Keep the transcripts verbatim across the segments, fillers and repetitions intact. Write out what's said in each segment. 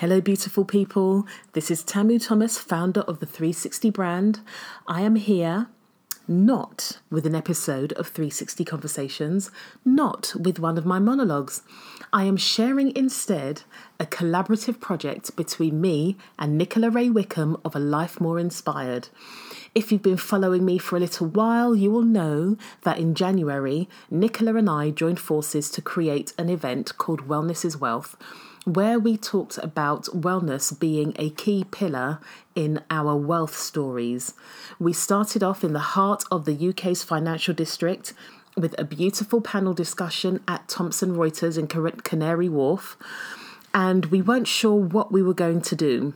Hello beautiful people, this is Tamu Thomas, founder of the three sixty brand. I am here not with an episode of three sixty Conversations, not with one of my monologues. I am sharing instead a collaborative project between me and Nicola Ray Wickham of A Life More Inspired. If you've been following me for a little while, you will know that in January, Nicola and I joined forces to create an event called Wellness is Wealth, where we talked about wellness being a key pillar in our wealth stories. We started off in the heart of the U K's financial district with a beautiful panel discussion at Thomson Reuters in Canary Wharf, and we weren't sure what we were going to do.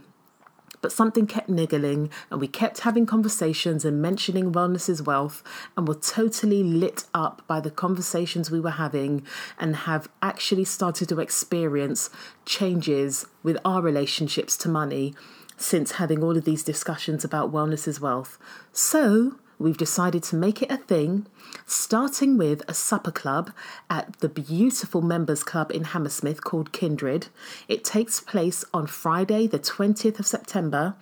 But something kept niggling, and we kept having conversations and mentioning wellness is wealth, and were totally lit up by the conversations we were having and have actually started to experience changes with our relationships to money since having all of these discussions about wellness is wealth. So we've decided to make it a thing, starting with a supper club at the beautiful members club in Hammersmith called Kindred. It takes place on Friday, the twentieth of September,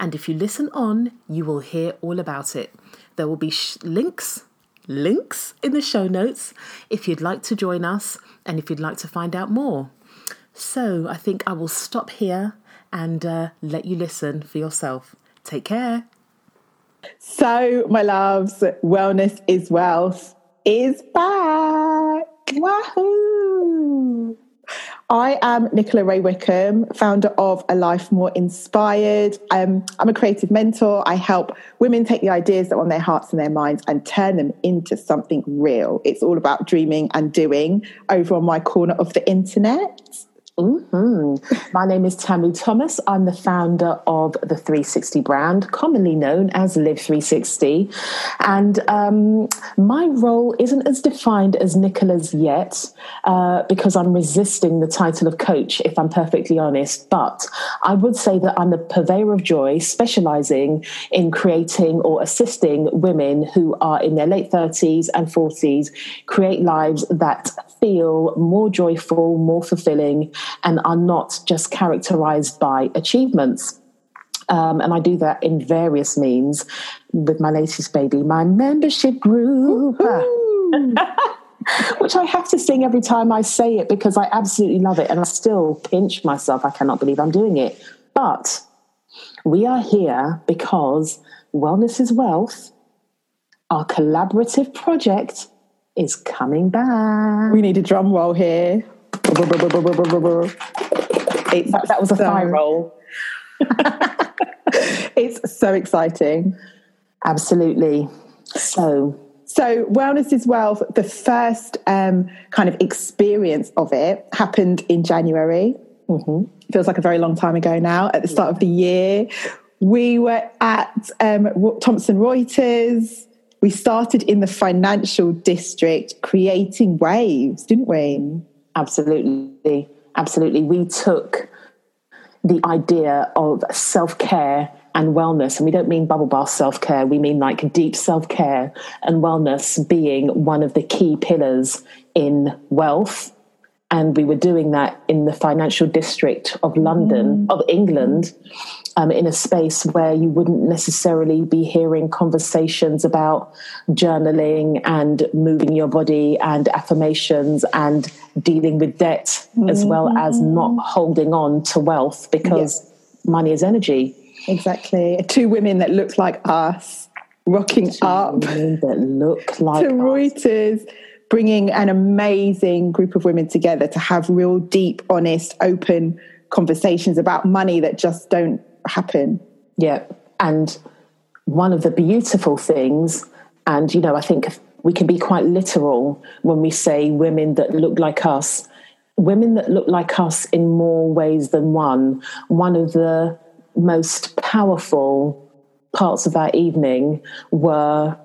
and if you listen on, you will hear all about it. There will be sh- links, links in the show notes if you'd like to join us and if you'd like to find out more. So I think I will stop here and uh, let you listen for yourself. Take care. So, my loves, Wellness is Wealth is back. Wahoo! I am Nicola Ray Wickham, founder of A Life More Inspired. Um, I'm a creative mentor. I help women take the ideas that are on their hearts and their minds and turn them into something real. It's all about dreaming and doing over on my corner of the internet. Mm-hmm. My name is Tamu Thomas. I'm the founder of the three sixty brand, commonly known as Live three sixty. And um, my role isn't as defined as Nicola's yet, uh, because I'm resisting the title of coach, if I'm perfectly honest. But I would say that I'm a purveyor of joy, specializing in creating or assisting women who are in their late thirties and forties create lives that feel more joyful, more fulfilling, and are not just characterized by achievements. Um, and I do that in various means with my latest baby, my membership group, which I have to sing every time I say it because I absolutely love it. And I still pinch myself. I cannot believe I'm doing it. But we are here because Wellness is Wealth, our collaborative project, is coming back. We need a drum roll here. It's, that, that was a so, fire roll. It's so exciting. Absolutely. So, so Wellness is Wealth, the first um, kind of experience of it happened in January. Mm-hmm. Feels like a very long time ago now, at the start yeah. of the year. We were at um, Thomson Reuters. We started in the financial district creating waves, didn't we? Absolutely. Absolutely. We took the idea of self-care and wellness, and we don't mean bubble bath self-care, we mean like deep self-care and wellness being one of the key pillars in wealth. And we were doing that in the financial district of London, mm. of England, Um, in a space where you wouldn't necessarily be hearing conversations about journaling and moving your body and affirmations and dealing with debt, mm. as well as not holding on to wealth, because yes. money is energy. Exactly. Two women that look like us, rocking Two up women that look like to us. Reuters, bringing an amazing group of women together to have real deep, honest, open conversations about money that just don't happen. Yeah. And one of the beautiful things, and you know, I think we can be quite literal when we say women that look like us, women that look like us in more ways than one. One of the most powerful parts of that evening were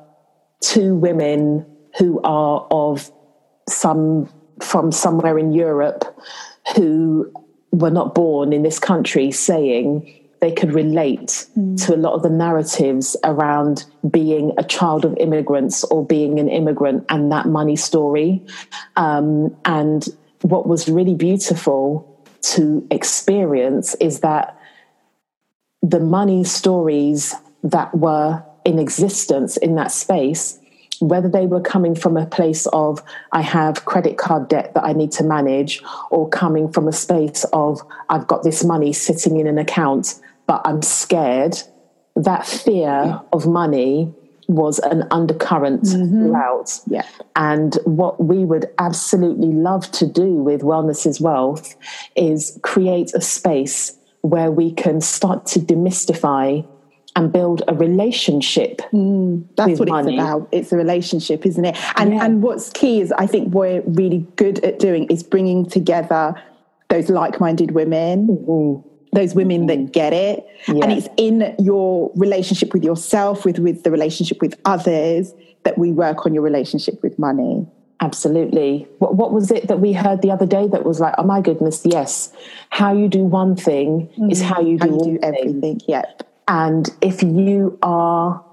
two women who are of some from somewhere in Europe who were not born in this country, saying they could relate mm. to a lot of the narratives around being a child of immigrants or being an immigrant and that money story. Um, and what was really beautiful to experience is that the money stories that were in existence in that space, whether they were coming from a place of, I have credit card debt that I need to manage, or coming from a space of, I've got this money sitting in an account, but I'm scared, that fear of money was an undercurrent mm-hmm. throughout. Yeah. And what we would absolutely love to do with Wellness is Wealth is create a space where we can start to demystify and build a relationship. Mm, that's with what money. It's about. It's a relationship, isn't it? And yeah. and what's key is, I think we're really good at doing is bringing together those like-minded women, mm-hmm. those women mm-hmm. that get it. Yeah. And it's in your relationship with yourself, with, with the relationship with others, that we work on your relationship with money. Absolutely. What, what was it that we heard the other day that was like, oh my goodness, yes. How you do one thing mm-hmm. is how you do, how you do everything. Yep. And if you are,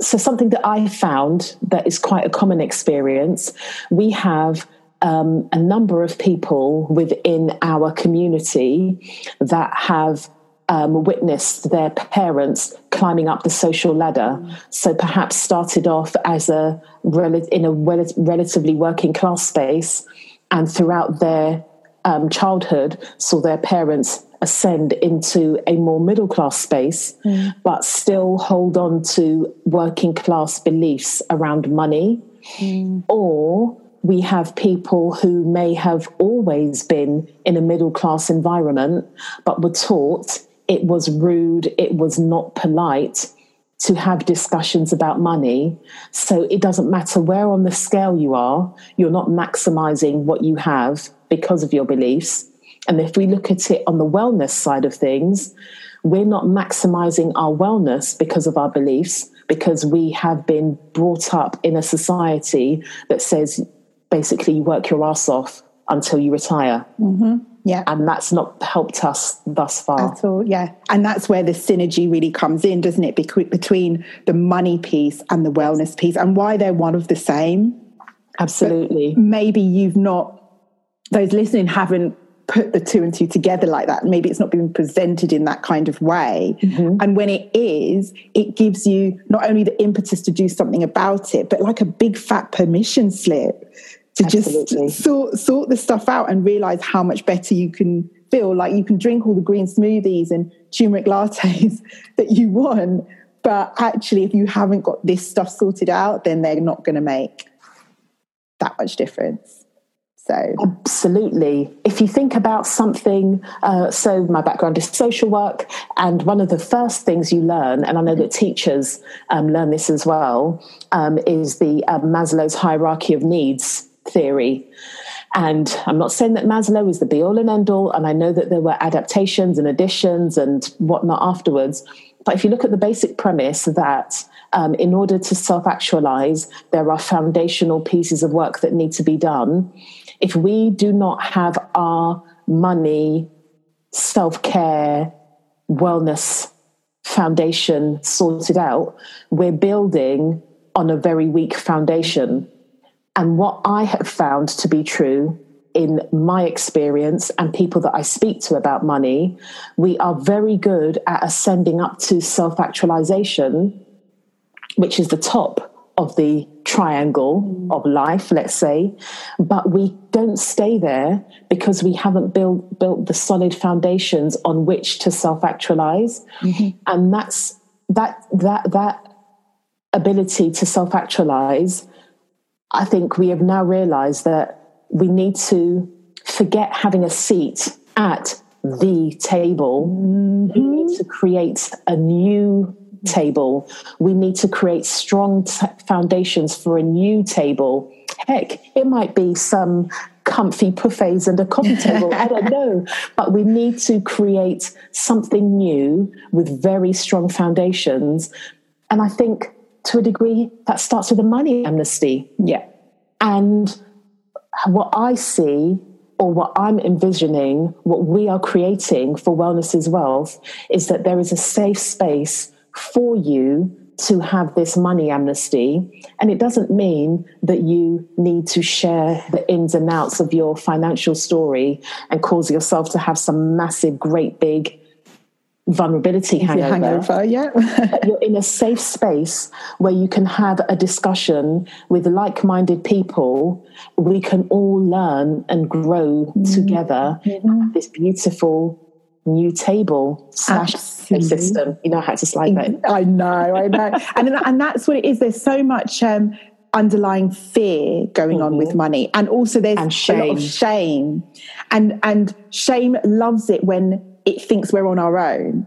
so something that I found that is quite a common experience, we have um, a number of people within our community that have um, witnessed their parents climbing up the social ladder. Mm. So perhaps started off as a in a rel- relatively working class space, and throughout their um, childhood saw their parents ascend into a more middle class space, mm. but still hold on to working class beliefs around money. Mm. Or we have people who may have always been in a middle class environment, but were taught it was rude, it was not polite to have discussions about money. So it doesn't matter where on the scale you are, you're not maximizing what you have because of your beliefs. And if we look at it on the wellness side of things, we're not maximizing our wellness because of our beliefs, because we have been brought up in a society that says, basically, you work your ass off until you retire. Mm-hmm. Yeah. And that's not helped us thus far. At all, yeah. And that's where the synergy really comes in, doesn't it? Be- between the money piece and the wellness piece, and why they're one of the same. Absolutely. But maybe you've not, those listening haven't put the two and two together like that. Maybe it's not been presented in that kind of way. Mm-hmm. And when it is, it gives you not only the impetus to do something about it, but like a big fat permission slip to Absolutely. just sort, sort the stuff out and realize how much better you can feel. Like you can drink all the green smoothies and turmeric lattes that you want, but actually if you haven't got this stuff sorted out, then they're not going to make that much difference. So. Absolutely. If you think about something, uh, so my background is social work, and one of the first things you learn, and I know that teachers um, learn this as well, um, is the uh, Maslow's hierarchy of needs theory. And I'm not saying that Maslow is the be-all and end-all, and I know that there were adaptations and additions and whatnot afterwards, but if you look at the basic premise that um, in order to self-actualize, there are foundational pieces of work that need to be done. If we do not have our money, self-care, wellness foundation sorted out, we're building on a very weak foundation. And what I have found to be true in my experience and people that I speak to about money, we are very good at ascending up to self-actualization, which is the top of the triangle of life, let's say, but we don't stay there because we haven't built built the solid foundations on which to self-actualize. Mm-hmm. And that's that that that ability to self-actualize, I think we have now realized that we need to forget having a seat at the table. Mm-hmm. We need to create a new table. We need to create strong t- foundations for a new table. Heck, it might be some comfy buffets and a coffee table, I don't know, but we need to create something new with very strong foundations. And I think to a degree that starts with a money amnesty. Yeah. And what I see, or what I'm envisioning, what we are creating for Wellness is Wealth, is that there is a safe space for you to have this money amnesty, and it doesn't mean that you need to share the ins and outs of your financial story and cause yourself to have some massive, great big vulnerability hangover. hangover yeah. You're in a safe space where you can have a discussion with like-minded people. We can all learn and grow mm-hmm. together mm-hmm. at this beautiful new table slash system. You know how to slide that in. I know, I know. and, and that's what it is. There's so much um, underlying fear going mm-hmm. on with money. And also there's and shame. a lot of shame. And, and shame loves it when it thinks we're on our own.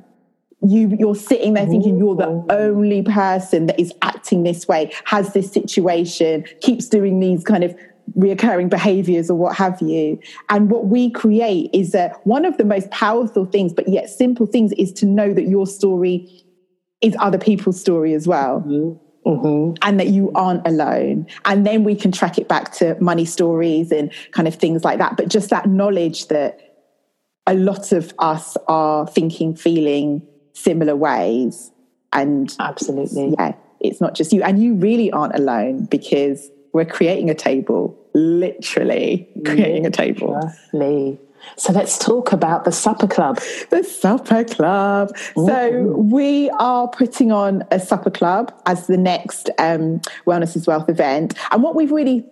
You, you're sitting there thinking Ooh. You're the only person that is acting this way, has this situation, keeps doing these kind of reoccurring behaviors or what have you. And what we create is uh, one of the most powerful things, but yet simple things, is to know that your story is other people's story as well. Mm-hmm. Mm-hmm. And that you aren't alone. And then we can track it back to money stories and kind of things like that. But just that knowledge that a lot of us are thinking, feeling similar ways. And absolutely. Yeah, it's not just you. And you really aren't alone, because we're creating a table, literally creating a table. Lovely. So let's talk about the supper club. The supper club. Ooh. So we are putting on a supper club as the next um, Wellness is Wealth event. And what we've really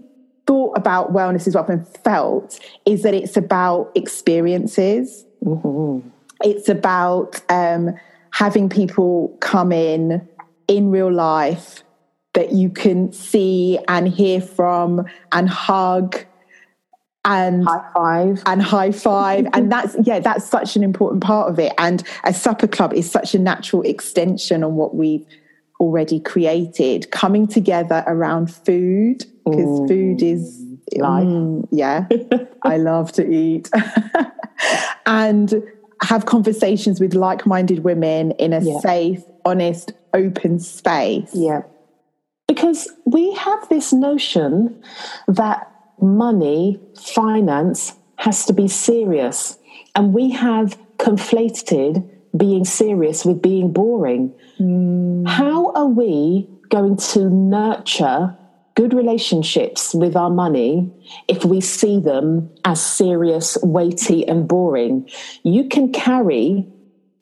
thought about Wellness is Wealth and felt is that it's about experiences. Mm-hmm. It's about um, having people come in in real life that you can see and hear from and hug and high five and high five. And that's, yeah, that's such an important part of it. And a supper club is such a natural extension on what we've already created, coming together around food, because mm. food is life. Mm, yeah. I love to eat and have conversations with like-minded women in a yeah. safe, honest, open space. Yeah. Because we have this notion that money, finance, has to be serious. And we have conflated being serious with being boring. Mm. How are we going to nurture good relationships with our money if we see them as serious, weighty, and boring? You can carry...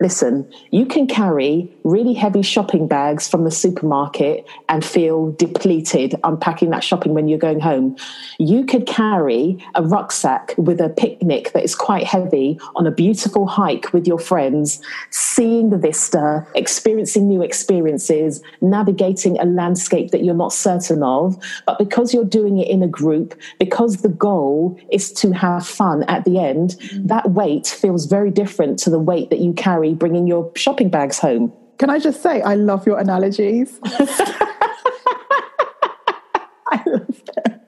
Listen, you can carry really heavy shopping bags from the supermarket and feel depleted unpacking that shopping when you're going home. You could carry a rucksack with a picnic that is quite heavy on a beautiful hike with your friends, seeing the vista, experiencing new experiences, navigating a landscape that you're not certain of. But because you're doing it in a group, because the goal is to have fun at the end, that weight feels very different to the weight that you carry bringing your shopping bags home. Can I just say, I love your analogies. I love them.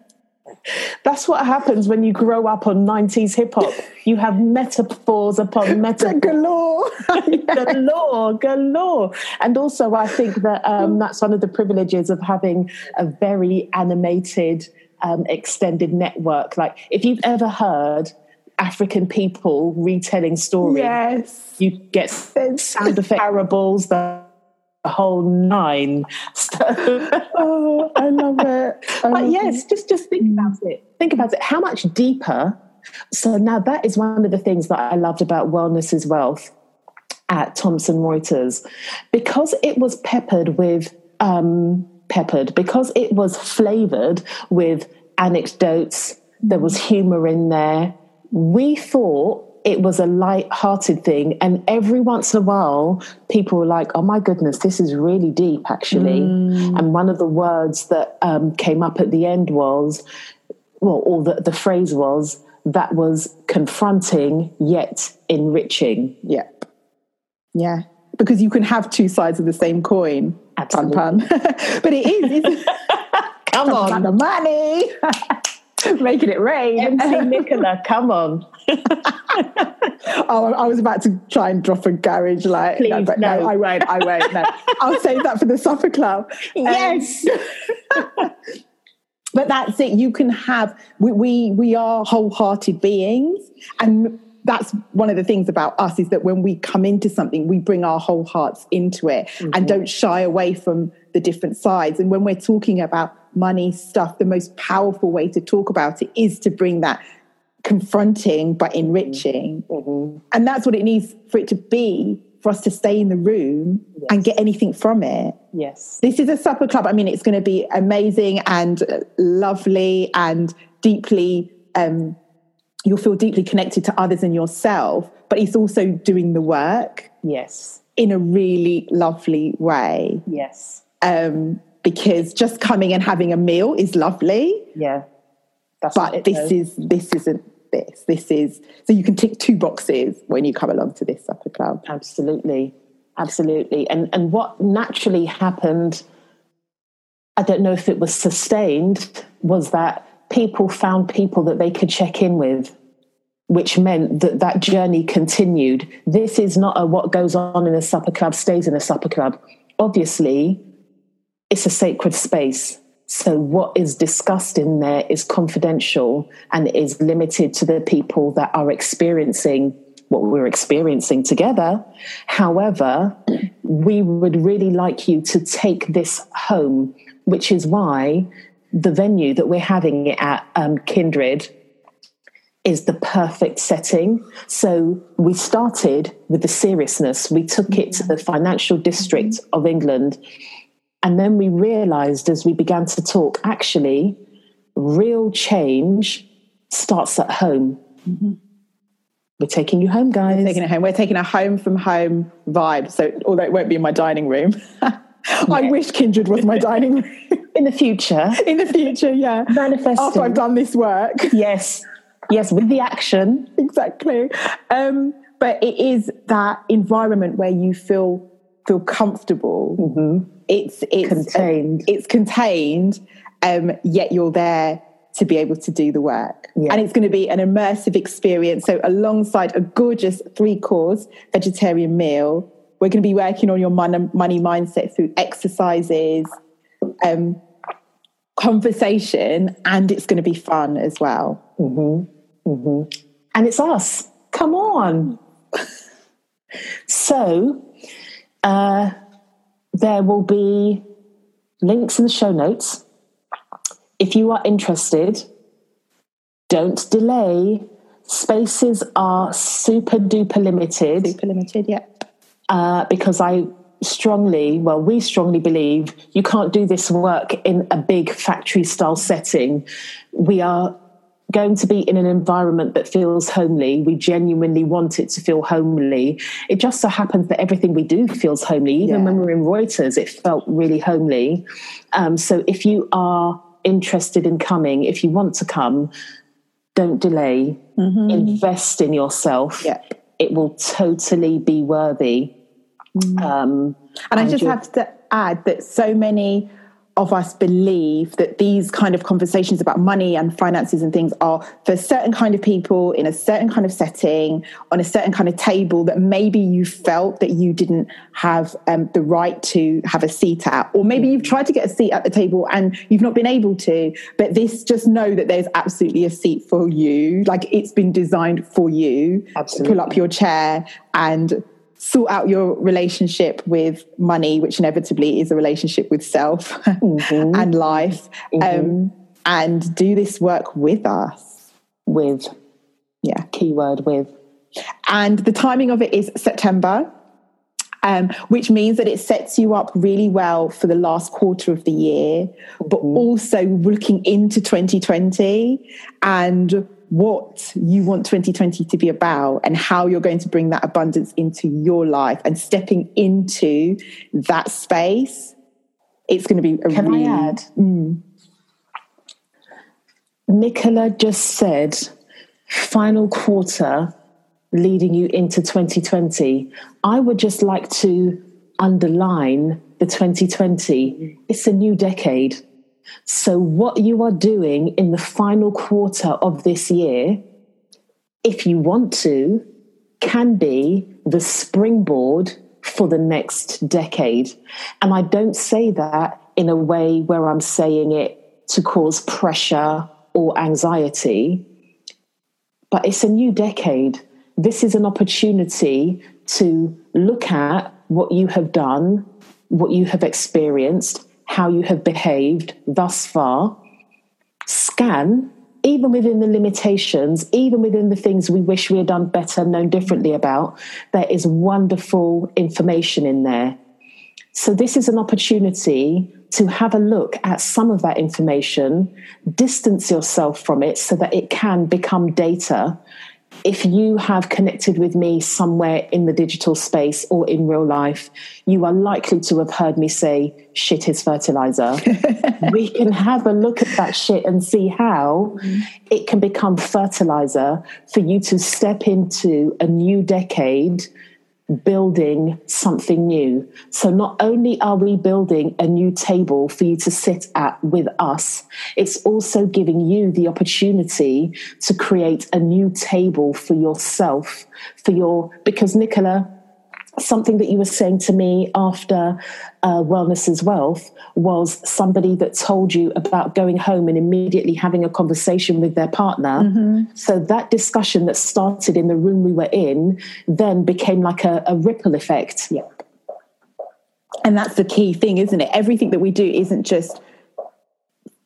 That's what happens when you grow up on nineties hip hop. You have metaphors upon metaphors. galore. galore, galore. And also I think that um, that's one of the privileges of having a very animated um, extended network. Like if you've ever heard African people retelling stories. Yes. You get sound effects, parables, the whole nine. So, oh, I love it. I but love yes, it. just just think about it. Think about it. How much deeper? So now that is one of the things that I loved about Wellness is Wealth at Thomson Reuters, because it was peppered with um, peppered because it was flavored with anecdotes. There was humor in there. We thought it was a light-hearted thing, and every once in a while people were like, oh my goodness, this is really deep actually. Mm. And one of the words that um, came up at the end was, well, or the, the phrase was, that was confronting yet enriching. Yeah. Yeah. Because you can have two sides of the same coin. Absolutely. Pun, pun. But it is. It's, come on. The money. Making it rain. M C Nicola, come on. Oh, I was about to try and drop a garage like Please, no, but no. no I won't I won't no. I'll save that for the supper club. Yes. Um, but that's it. You can have we, we we are wholehearted beings, and that's one of the things about us, is that when we come into something, we bring our whole hearts into it, mm-hmm. and don't shy away from the different sides. And when we're talking about money stuff, the most powerful way to talk about it is to bring that confronting but enriching. Mm-hmm. And that's what it needs for it to be, for us to stay in the room, yes. and get anything from it. Yes. This is a supper club. I mean, it's going to be amazing and lovely and deeply, um, you'll feel deeply connected to others and yourself, but it's also doing the work. Yes. In a really lovely way. Yes. Um, because just coming and having a meal is lovely. Yeah. That's but this is, this isn't this. This is, so you can tick two boxes when you come along to this supper club. Absolutely. Absolutely. And and what naturally happened, I don't know if it was sustained, was that people found people that they could check in with, which meant that that journey continued. This is not a what goes on in a supper club stays in a supper club. Obviously, it's a sacred space. So what is discussed in there is confidential and is limited to the people that are experiencing what we're experiencing together. However, we would really like you to take this home, which is why the venue that we're having it at, um, Kindred, is the perfect setting. So we started with the seriousness. We took it to the financial district of England. And then we realized, as we began to talk, actually, real change starts at home. Mm-hmm. We're taking you home, guys. We're taking it home. We're taking a home from home vibe. So although it won't be in my dining room, yeah. I wish Kindred was my dining room. In the future. In the future, yeah. Manifesting. After I've done this work. Yes. Yes, with the action. Exactly. Um, but it is that environment where you feel feel comfortable. Mm-hmm. It's it's contained. Uh, it's contained, um, yet you're there to be able to do the work. Yeah. And it's going to be an immersive experience. So alongside a gorgeous three-course vegetarian meal, we're going to be working on your mon- money mindset through exercises, um, conversation, and it's going to be fun as well. Mm-hmm. Mm-hmm. And it's us. Come on. So... Uh, there will be links in the show notes. If you are interested, don't delay. Spaces are super duper limited. Super limited, yeah. Uh, because I strongly, well, we strongly believe you can't do this work in a big factory style setting. We are going to be in an environment that feels homely. We genuinely want it to feel homely. It just so happens that everything we do feels homely. Even yeah. when we were in Reuters, it felt really homely. Um, so if you are interested in coming, if you want to come, don't delay. Mm-hmm. Invest in yourself. Yeah. It will totally be worthy. Mm-hmm. Um, and, and I just have to add that so many... of us believe that these kind of conversations about money and finances and things are for certain kind of people in a certain kind of setting on a certain kind of table that maybe you felt that you didn't have um, the right to have a seat at, or maybe you've tried to get a seat at the table and you've not been able to, but this, just know that there's absolutely a seat for you. Like, it's been designed for you. Absolutely. Pull up your chair and sort out your relationship with money, which inevitably is a relationship with self, mm-hmm. and life, mm-hmm. um, and do this work with us. With, yeah. Keyword with. And the timing of it is September, um, which means that it sets you up really well for the last quarter of the year, mm-hmm. but also looking into twenty twenty and what you want twenty twenty to be about and how you're going to bring that abundance into your life and stepping into that space. It's going to be a Can really... I add? Mm. Nicola just said, final quarter leading you into twenty twenty. I would just like to underline the twenty twenty. It's a new decade. So what you are doing in the final quarter of this year, if you want to, can be the springboard for the next decade. And I don't say that in a way where I'm saying it to cause pressure or anxiety, but it's a new decade. this is an opportunity to look at what you have done, what you have experienced, how you have behaved thus far, scan, even within the limitations, even within the things we wish we had done better, known differently about, there is wonderful information in there. So this is an opportunity to have a look at some of that information, distance yourself from it so that it can become data. If you have connected with me somewhere in the digital space or in real life, you are likely to have heard me say, shit is fertilizer. We can have a look at that shit and see how it can become fertilizer for you to step into a new decade building something new. So not only are we building a new table for you to sit at with us, it's also giving you the opportunity to create a new table for yourself, for your, because Nicola, something that you were saying to me after uh, Wellness is Wealth was somebody that told you about going home and immediately having a conversation with their partner. Mm-hmm. So that discussion that started in the room we were in then became like a, a ripple effect. Yeah. And that's the key thing, isn't it? Everything that we do isn't just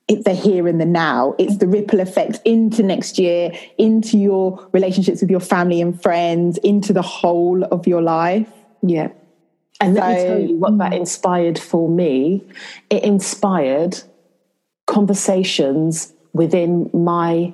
it's the here and the now. It's the ripple effect into next year, into your relationships with your family and friends, into the whole of your life. Yeah. And so, let me tell you what that inspired for me. It inspired conversations within my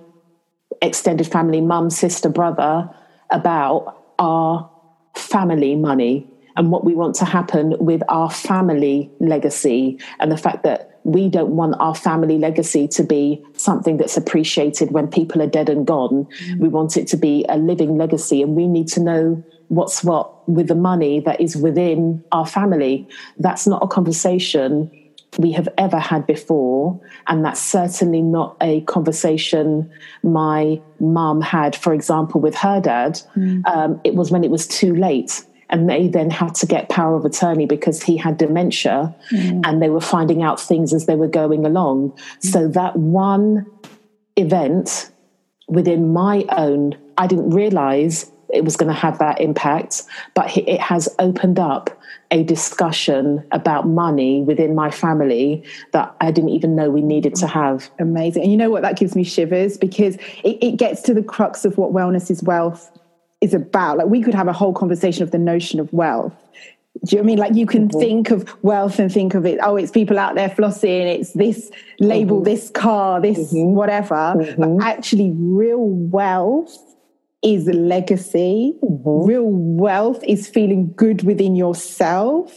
extended family, mum, sister, brother, about our family money and what we want to happen with our family legacy, and the fact that we don't want our family legacy to be something that's appreciated when people are dead and gone. We want it to be a living legacy, and we need to know what's what with the money that is within our family. That's not a conversation we have ever had before, and that's certainly not a conversation my mum had, for example, with her dad. Mm. Um, it was when it was too late. And they then had to get power of attorney because he had dementia, mm. and they were finding out things as they were going along. Mm. So that one event within my own, I didn't realize it was going to have that impact, but it has opened up a discussion about money within my family that I didn't even know we needed to have. Amazing. And you know what? That gives me shivers, because it, it gets to the crux of what Wellness is Wealth is about. Like, we could have a whole conversation of the notion of wealth. Do you know what I mean? Like, you can mm-hmm. think of wealth and think of it, oh, it's people out there flossing, it's this label, mm-hmm. this car, this mm-hmm. whatever. Mm-hmm. But actually, real wealth is legacy. Mm-hmm. Real wealth is feeling good within yourself,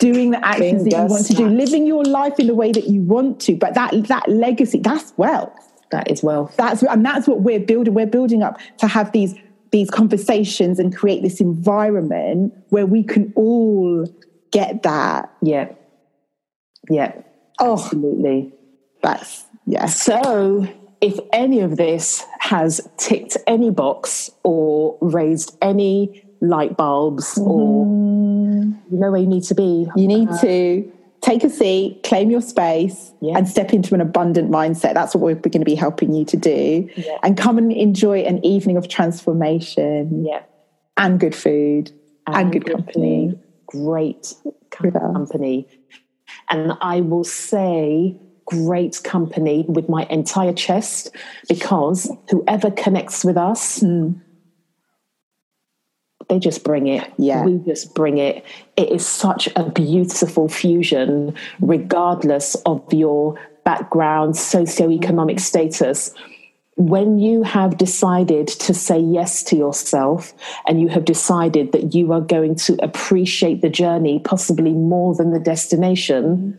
doing the actions that you want to do, living your life in the way that you want to. But that that legacy, that's wealth. That is wealth. That's and that's what we're building. We're building up to have these these conversations and create this environment where we can all get that. Yeah. Yeah. Oh, absolutely. That's, yeah. So if any of this has ticked any box or raised any light bulbs, mm-hmm. or you know where you need to be. You need uh, to take a seat, claim your space, yeah. and step into an abundant mindset. That's what we're going to be helping you to do. Yeah. And come and enjoy an evening of transformation. Yeah. And good food. And, and good, good company. Food. Great company. And I will say great company with my entire chest, because whoever connects with us... Mm. They just bring it. Yeah. We just bring it. It is such a beautiful fusion, regardless of your background, socioeconomic status. When you have decided to say yes to yourself, and you have decided that you are going to appreciate the journey possibly more than the destination,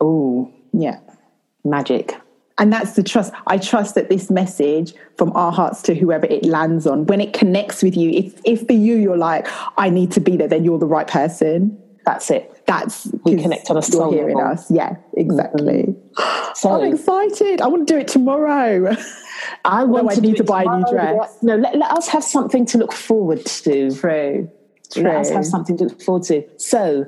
oh, yeah, magic. And that's the trust. I trust that this message from our hearts to whoever it lands on, when it connects with you, if, if for you you're like, I need to be there, then you're the right person. That's it. That's we connect on a soul level. You're hearing us. Yeah, exactly. So I'm excited. I want to do it tomorrow. I want no, to I need to buy tomorrow. A new dress. No, let, let us have something to look forward to. True. True. Let us have something to look forward to. So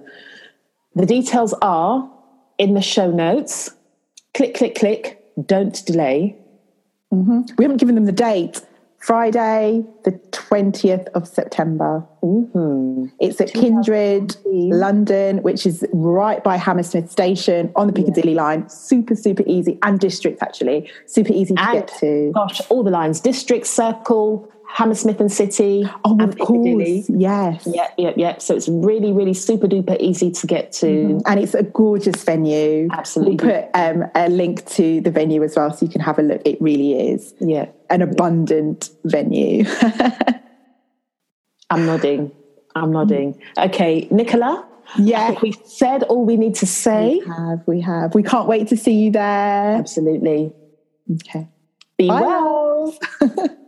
the details are in the show notes. Click, click, click. Don't delay. Mm-hmm. We haven't given them the date. Friday, the twentieth of September. Mm-hmm. It's at Kindred, London, which is right by Hammersmith Station on the Piccadilly yeah. line. Super, super easy. And District, actually. Super easy to and, get to. Gosh, all the lines. District, Circle, Hammersmith and City. Oh, and of course. Yes. Yeah, yeah, yeah. So it's really, really super duper easy to get to. Mm. And it's a gorgeous venue. Absolutely. We'll put um, a link to the venue as well so you can have a look. It really is yeah, an abundant yeah. venue. I'm nodding. I'm nodding. Okay, Nicola? Yeah. I think we've said all we need to say. We have, we have. We can't wait to see you there. Absolutely. Okay. Be Bye. well.